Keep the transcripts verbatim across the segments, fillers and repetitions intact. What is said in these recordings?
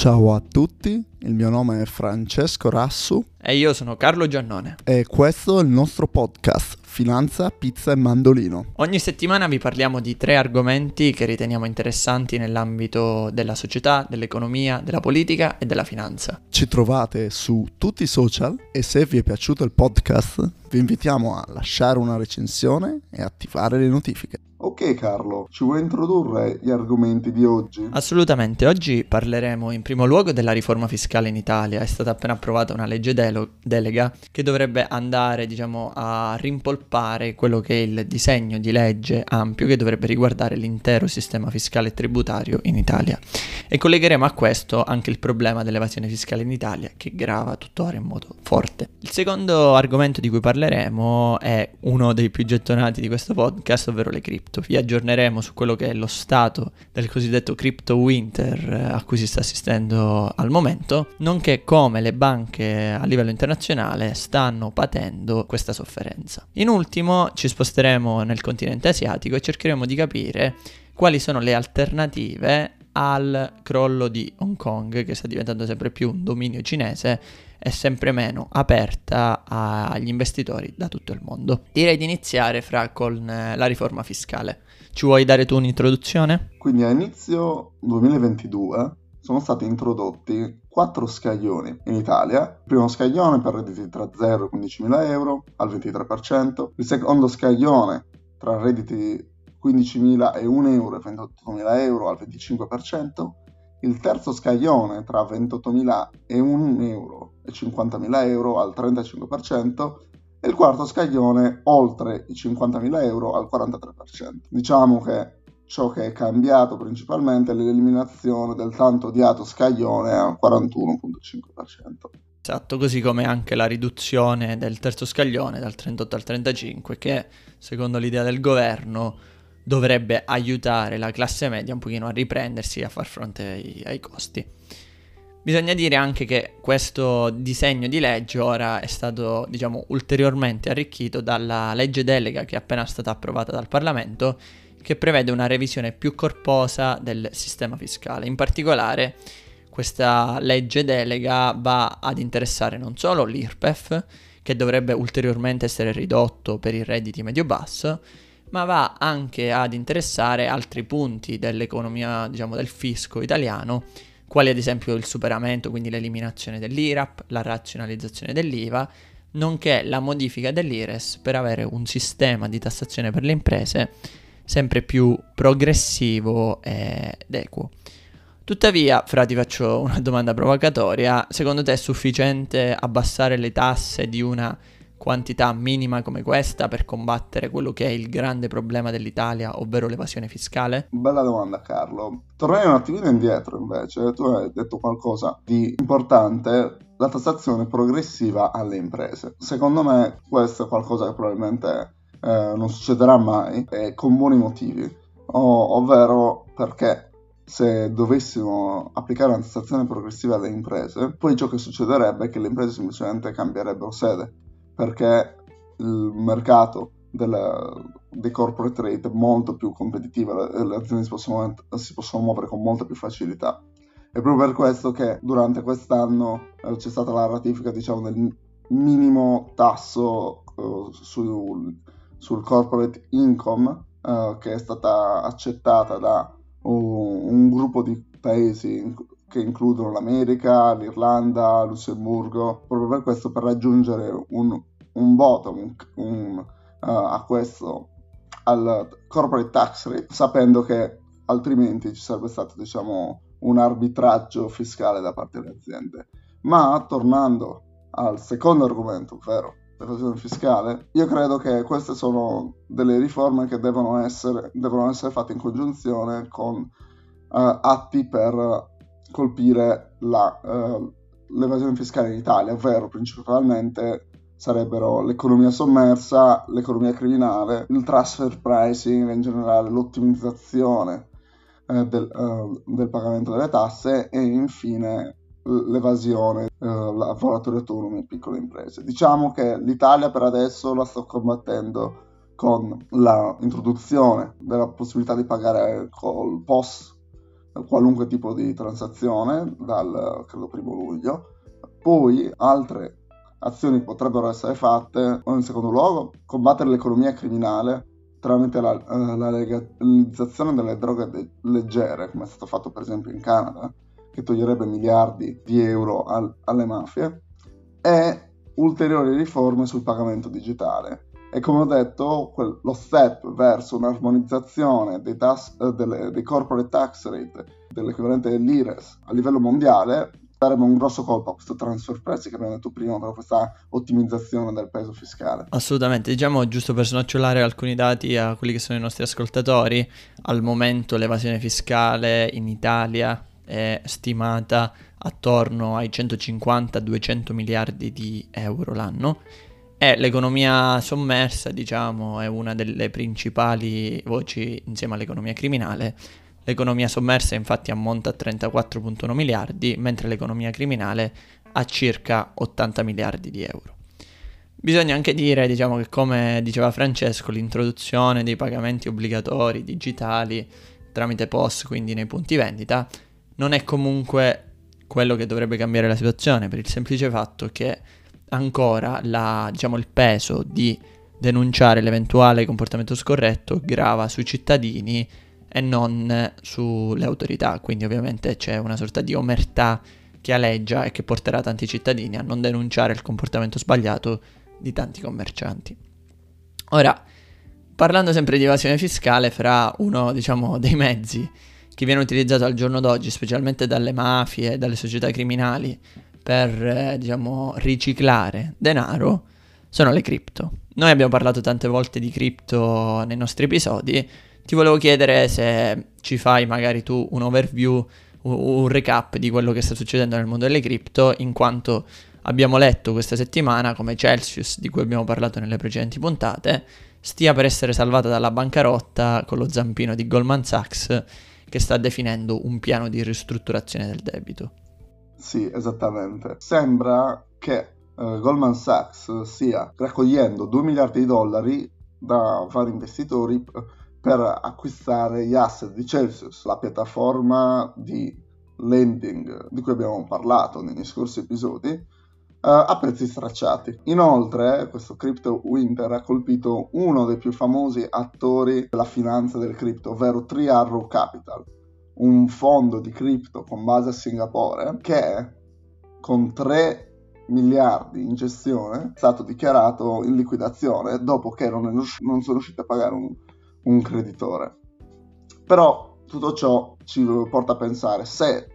Ciao a tutti, il mio nome è Francesco Rassu e io sono Carlo Giannone e questo è il nostro podcast Finanza, Pizza e Mandolino. Ogni settimana vi parliamo di tre argomenti che riteniamo interessanti nell'ambito della società, dell'economia, della politica e della finanza. Ci trovate su tutti i social e se vi è piaciuto il podcast vi invitiamo a lasciare una recensione e attivare le notifiche. Ok Carlo, ci vuoi introdurre gli argomenti di oggi? Assolutamente, oggi parleremo in primo luogo della riforma fiscale in Italia. È stata appena approvata una legge delo- delega che dovrebbe andare, diciamo, a rimpolpare quello che è il disegno di legge ampio che dovrebbe riguardare l'intero sistema fiscale e tributario in Italia. E collegheremo a questo anche il problema dell'evasione fiscale in Italia che grava tuttora in modo forte. Il secondo argomento di cui parleremo è uno dei più gettonati di questo podcast, ovvero le cripto. Vi aggiorneremo su quello che è lo stato del cosiddetto crypto winter a cui si sta assistendo al momento, nonché come le banche a livello internazionale stanno patendo questa sofferenza. In ultimo ci sposteremo nel continente asiatico e cercheremo di capire quali sono le alternative al crollo di Hong Kong, che sta diventando sempre più un dominio cinese e sempre meno aperta agli investitori da tutto il mondo. Direi di iniziare fra con la riforma fiscale. Ci vuoi dare tu un'introduzione? Quindi a inizio duemilaventidue sono stati introdotti quattro scaglioni in Italia. Il primo scaglione per redditi tra zero e quindicimila euro al ventitré per cento, il secondo scaglione tra redditi quindicimila e un euro e ventottomila euro al venticinque per cento, il terzo scaglione tra ventottomila e un euro e cinquantamila euro al trentacinque per cento e il quarto scaglione oltre i cinquantamila euro al quarantatré per cento. Diciamo che ciò che è cambiato principalmente è l'eliminazione del tanto odiato scaglione al quarantuno virgola cinque per cento. Esatto, così come anche la riduzione del terzo scaglione dal trentotto al trentacinque che, secondo l'idea del governo, dovrebbe aiutare la classe media un pochino a riprendersi e a far fronte ai, ai costi. Bisogna dire anche che questo disegno di legge ora è stato, diciamo, ulteriormente arricchito dalla legge delega che è appena stata approvata dal Parlamento, che prevede una revisione più corposa del sistema fiscale. In particolare, questa legge delega va ad interessare non solo l'I R P E F, che dovrebbe ulteriormente essere ridotto per i redditi medio-basso, ma va anche ad interessare altri punti dell'economia, diciamo, del fisco italiano, quali ad esempio il superamento, quindi l'eliminazione dell'I R A P, la razionalizzazione dell'I V A, nonché la modifica dell'I R E S per avere un sistema di tassazione per le imprese sempre più progressivo ed equo. Tuttavia, Fra, ti faccio una domanda provocatoria. Secondo te è sufficiente abbassare le tasse di una quantità minima come questa per combattere quello che è il grande problema dell'Italia, ovvero l'evasione fiscale? Bella domanda, Carlo. Tornare un attimino indietro, invece. Tu hai detto qualcosa di importante, la tassazione progressiva alle imprese. Secondo me questo è qualcosa che probabilmente eh, non succederà mai, e con buoni motivi, o- ovvero perché... se dovessimo applicare una tassazione progressiva alle imprese, poi ciò che succederebbe è che le imprese semplicemente cambierebbero sede, perché il mercato della, dei corporate rate è molto più competitivo, le, le aziende si possono, si possono muovere con molta più facilità. È proprio per questo che durante quest'anno eh, c'è stata la ratifica, diciamo, del minimo tasso eh, sul, sul corporate income eh, che è stata accettata da un gruppo di paesi che includono l'America, l'Irlanda, Lussemburgo, proprio per questo, per raggiungere un, un bottom un, un, uh, a questo, al corporate tax rate, sapendo che altrimenti ci sarebbe stato, diciamo, un arbitraggio fiscale da parte delle aziende. Ma tornando al secondo argomento, ovvero l'evasione fiscale, io credo che queste sono delle riforme che devono essere, devono essere fatte in congiunzione con uh, atti per colpire la, uh, l'evasione fiscale in Italia, ovvero principalmente sarebbero l'economia sommersa, l'economia criminale, il transfer pricing e in generale l'ottimizzazione uh, del, uh, del pagamento delle tasse e infine l'evasione, eh, lavoratori autonomi e piccole imprese. Diciamo che l'Italia per adesso la sto combattendo con l'introduzione della possibilità di pagare col P O S qualunque tipo di transazione dal credo primo luglio. Poi altre azioni potrebbero essere fatte, in secondo luogo combattere l'economia criminale tramite la, eh, la legalizzazione delle droghe de- leggere, come è stato fatto per esempio in Canada, che toglierebbe miliardi di euro al- alle mafie, e ulteriori riforme sul pagamento digitale. E come ho detto, quel- lo step verso un'armonizzazione dei, tas- eh, delle- dei corporate tax rate, dell'equivalente dell'I R E S a livello mondiale, daremo un grosso colpo a questo transfer pricing che abbiamo detto prima, per questa ottimizzazione del peso fiscale. Assolutamente, diciamo, giusto per snocciolare alcuni dati a quelli che sono i nostri ascoltatori, al momento l'evasione fiscale in Italia è stimata attorno ai centocinquanta duecento miliardi di euro l'anno, e l'economia sommersa, diciamo, è una delle principali voci insieme all'economia criminale. L'economia sommersa infatti ammonta a trentaquattro virgola uno miliardi, mentre l'economia criminale a circa ottanta miliardi di euro. Bisogna anche dire, diciamo, che come diceva Francesco, l'introduzione dei pagamenti obbligatori digitali tramite P O S, quindi nei punti vendita, non è comunque quello che dovrebbe cambiare la situazione, per il semplice fatto che ancora la, diciamo, il peso di denunciare l'eventuale comportamento scorretto grava sui cittadini e non sulle autorità, quindi ovviamente c'è una sorta di omertà che aleggia e che porterà tanti cittadini a non denunciare il comportamento sbagliato di tanti commercianti. Ora, parlando sempre di evasione fiscale, fra uno, diciamo, dei mezzi che viene utilizzato al giorno d'oggi, specialmente dalle mafie e dalle società criminali per, eh, diciamo, riciclare denaro, sono le cripto. Noi abbiamo parlato tante volte di cripto nei nostri episodi. Ti volevo chiedere se ci fai magari tu un overview, un recap di quello che sta succedendo nel mondo delle cripto, in quanto abbiamo letto questa settimana come Celsius, di cui abbiamo parlato nelle precedenti puntate, stia per essere salvata dalla bancarotta con lo zampino di Goldman Sachs, che sta definendo un piano di ristrutturazione del debito. Sì, esattamente. Sembra che uh, Goldman Sachs stia raccogliendo due miliardi di dollari da vari investitori per acquistare gli asset di Celsius, la piattaforma di lending di cui abbiamo parlato negli scorsi episodi, eh, a prezzi stracciati. Inoltre, questo crypto winter ha colpito uno dei più famosi attori della finanza del cripto, ovvero Three Arrow Capital, un fondo di cripto con base a Singapore che, con tre miliardi in gestione, è stato dichiarato in liquidazione dopo che non, riusci- non sono riusciti a pagare un un creditore. Però tutto ciò ci porta a pensare, se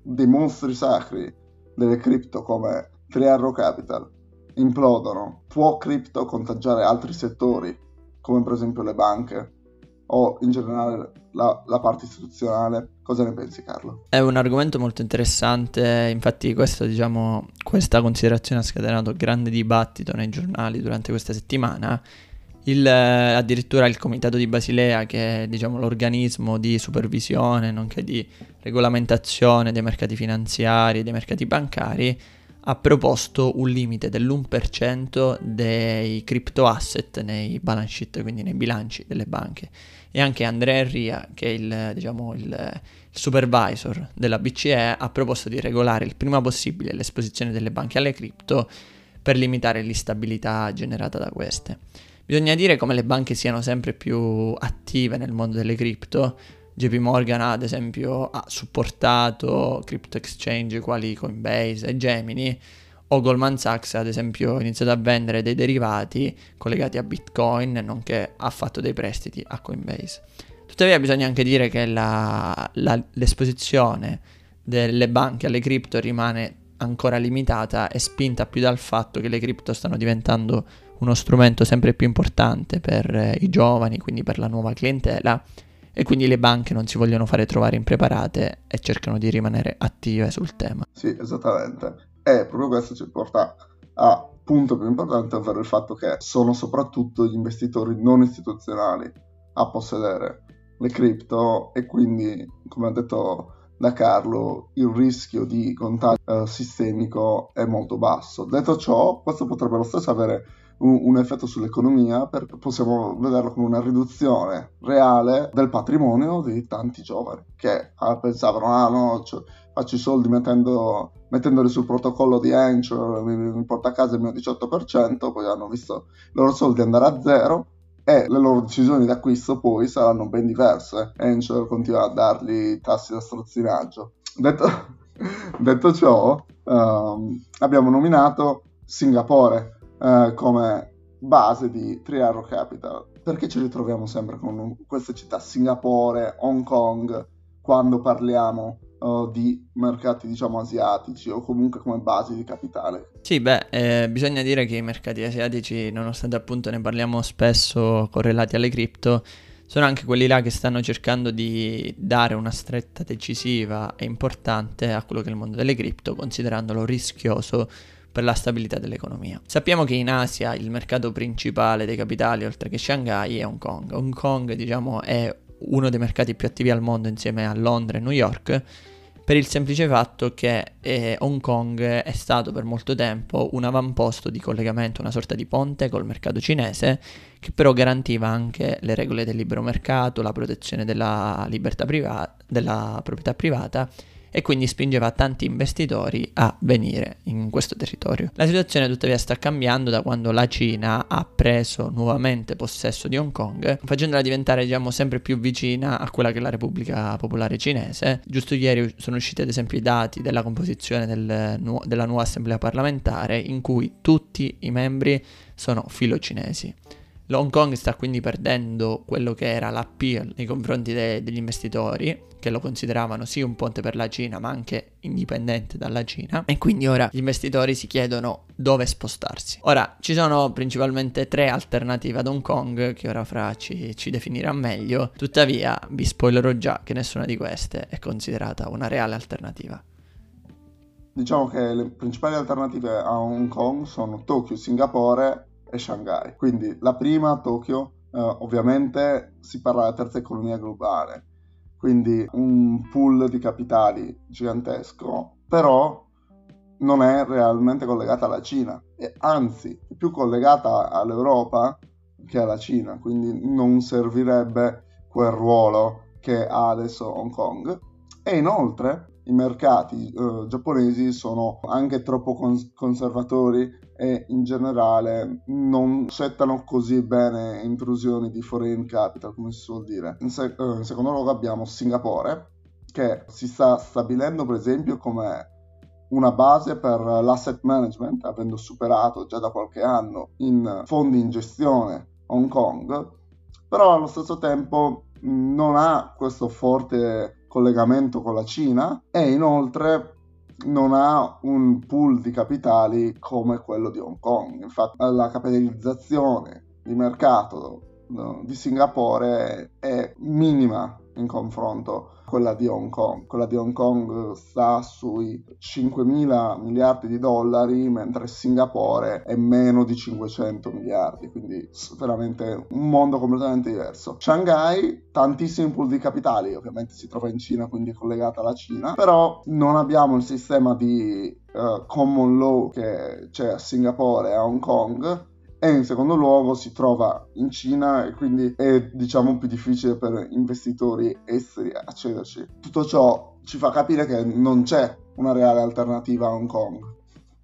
dei mostri sacri delle cripto come Three Arrow Capital implodono, può cripto contagiare altri settori come per esempio le banche o in generale la, la parte istituzionale? Cosa ne pensi, Carlo? È un argomento molto interessante, infatti questo, diciamo, questa considerazione ha scatenato grande dibattito nei giornali durante questa settimana. Il, addirittura il Comitato di Basilea, che è, diciamo, l'organismo di supervisione nonché di regolamentazione dei mercati finanziari e dei mercati bancari, ha proposto un limite dell'uno per cento dei crypto asset nei balance sheet, quindi nei bilanci delle banche. E anche Andrea Enria, che è il, diciamo, il supervisor della B C E, ha proposto di regolare il prima possibile l'esposizione delle banche alle cripto per limitare l'instabilità generata da queste. Bisogna dire come le banche siano sempre più attive nel mondo delle cripto. J P Morgan, ad esempio, ha supportato crypto exchange quali Coinbase e Gemini, o Goldman Sachs, ad esempio, ha iniziato a vendere dei derivati collegati a Bitcoin, nonché ha fatto dei prestiti a Coinbase. Tuttavia bisogna anche dire che la, la, l'esposizione delle banche alle cripto rimane ancora limitata e spinta più dal fatto che le cripto stanno diventando uno strumento sempre più importante per eh, i giovani, quindi per la nuova clientela, e quindi le banche non si vogliono fare trovare impreparate e cercano di rimanere attive sul tema. Sì, esattamente. E proprio questo ci porta a punto più importante, ovvero il fatto che sono soprattutto gli investitori non istituzionali a possedere le cripto, e quindi, come ha detto da Carlo, il rischio di contagio eh, sistemico è molto basso. Detto ciò, questo potrebbe lo stesso avere un, un effetto sull'economia, per, possiamo vederlo con una riduzione reale del patrimonio di tanti giovani che ah, pensavano, ah no, cioè, faccio i soldi mettendo, mettendoli sul protocollo di Anchor, mi, mi porta a casa il mio diciotto per cento, poi hanno visto i loro soldi andare a zero e le loro decisioni d'acquisto poi saranno ben diverse. Anchor continua a dargli tassi da strozzinaggio. Detto, detto ciò, um, abbiamo nominato Singapore uh, come base di Three Arrow Capital. Perché ci ritroviamo sempre con queste città, Singapore, Hong Kong, quando parliamo uh, di mercati, diciamo, asiatici o comunque come base di capitale? Sì, beh, eh, bisogna dire che i mercati asiatici, nonostante appunto ne parliamo spesso correlati alle cripto, sono anche quelli là che stanno cercando di dare una stretta decisiva e importante a quello che è il mondo delle cripto, considerandolo rischioso per la stabilità dell'economia. Sappiamo che in Asia il mercato principale dei capitali, oltre che Shanghai, è Hong Kong. Hong Kong, diciamo, è uno dei mercati più attivi al mondo insieme a Londra e New York, per il semplice fatto che eh, Hong Kong è stato per molto tempo un avamposto di collegamento, una sorta di ponte col mercato cinese, che però garantiva anche le regole del libero mercato, la protezione della libertà privata, della proprietà privata, e quindi spingeva tanti investitori a venire in questo territorio. La situazione tuttavia sta cambiando da quando la Cina ha preso nuovamente possesso di Hong Kong, facendola diventare, diciamo, sempre più vicina a quella che è la Repubblica Popolare Cinese. Giusto ieri sono usciti ad esempio i dati della composizione del nu- della nuova assemblea parlamentare, in cui tutti i membri sono filocinesi. L'Hong Kong sta quindi perdendo quello che era l'appeal nei confronti de- degli investitori, che lo consideravano sì un ponte per la Cina ma anche indipendente dalla Cina, e quindi ora gli investitori si chiedono dove spostarsi. Ora ci sono principalmente tre alternative ad Hong Kong, che ora Fra ci, ci definirà meglio, tuttavia vi spoilerò già che nessuna di queste è considerata una reale alternativa. Diciamo che le principali alternative a Hong Kong sono Tokyo, Singapore e Shanghai. Quindi la prima, Tokyo, eh, ovviamente si parla della terza economia globale, quindi un pool di capitali gigantesco, però non è realmente collegata alla Cina, e anzi è più collegata all'Europa che alla Cina, quindi non servirebbe quel ruolo che ha adesso Hong Kong. E inoltre i mercati eh, giapponesi sono anche troppo cons- conservatori e in generale non accettano così bene intrusioni di foreign capital, come si suol dire. In, sec- in secondo luogo abbiamo Singapore, che si sta stabilendo per esempio come una base per l'asset management, avendo superato già da qualche anno in fondi in gestione Hong Kong, però allo stesso tempo non ha questo forte collegamento con la Cina e inoltre non ha un pool di capitali come quello di Hong Kong. Infatti la capitalizzazione di mercato di Singapore è minima in confronto a quella di Hong Kong. Quella di Hong Kong sta sui cinquemila miliardi di dollari, mentre Singapore è meno di cinquecento miliardi, quindi veramente un mondo completamente diverso. Shanghai, tantissimi pool di capitali, ovviamente si trova in Cina, quindi è collegata alla Cina, però non abbiamo il sistema di uh, common law che c'è a Singapore e a Hong Kong, e in secondo luogo si trova in Cina e quindi è, diciamo, più difficile per investitori esteri accederci. Tutto ciò ci fa capire che non c'è una reale alternativa a Hong Kong.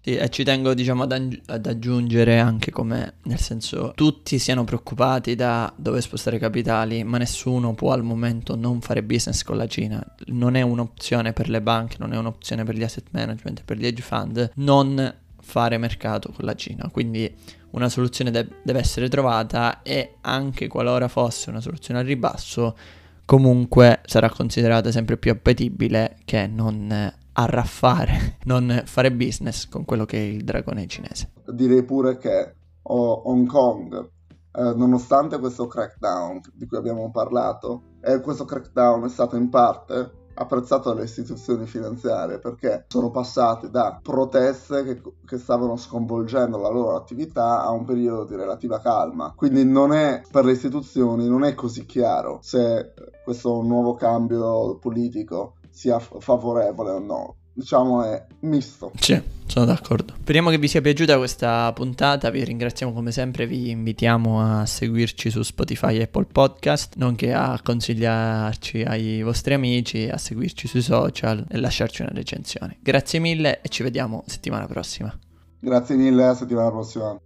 Sì, e ci tengo, diciamo, ad, aggi- ad aggiungere anche come, nel senso, tutti siano preoccupati da dove spostare capitali, ma nessuno può al momento non fare business con la Cina. Non è un'opzione per le banche, non è un'opzione per gli asset management, per gli hedge fund, non fare mercato con la Cina, quindi una soluzione de- deve essere trovata, e anche qualora fosse una soluzione al ribasso comunque sarà considerata sempre più appetibile che non arraffare, non fare business con quello che è il dragone cinese. Direi pure che oh, Hong Kong, eh, nonostante questo crackdown di cui abbiamo parlato, eh, questo crackdown è stato in parte apprezzato dalle istituzioni finanziarie, perché sono passate da proteste che, che stavano sconvolgendo la loro attività a un periodo di relativa calma. Quindi non è, per le istituzioni non è così chiaro se questo nuovo cambio politico sia favorevole o no. diciamo è misto. Sì, sono d'accordo. Speriamo che vi sia piaciuta questa puntata, vi ringraziamo come sempre, vi invitiamo a seguirci su Spotify e Apple Podcast, nonché a consigliarci ai vostri amici, a seguirci sui social e lasciarci una recensione. Grazie mille e ci vediamo settimana prossima. Grazie mille, settimana prossima.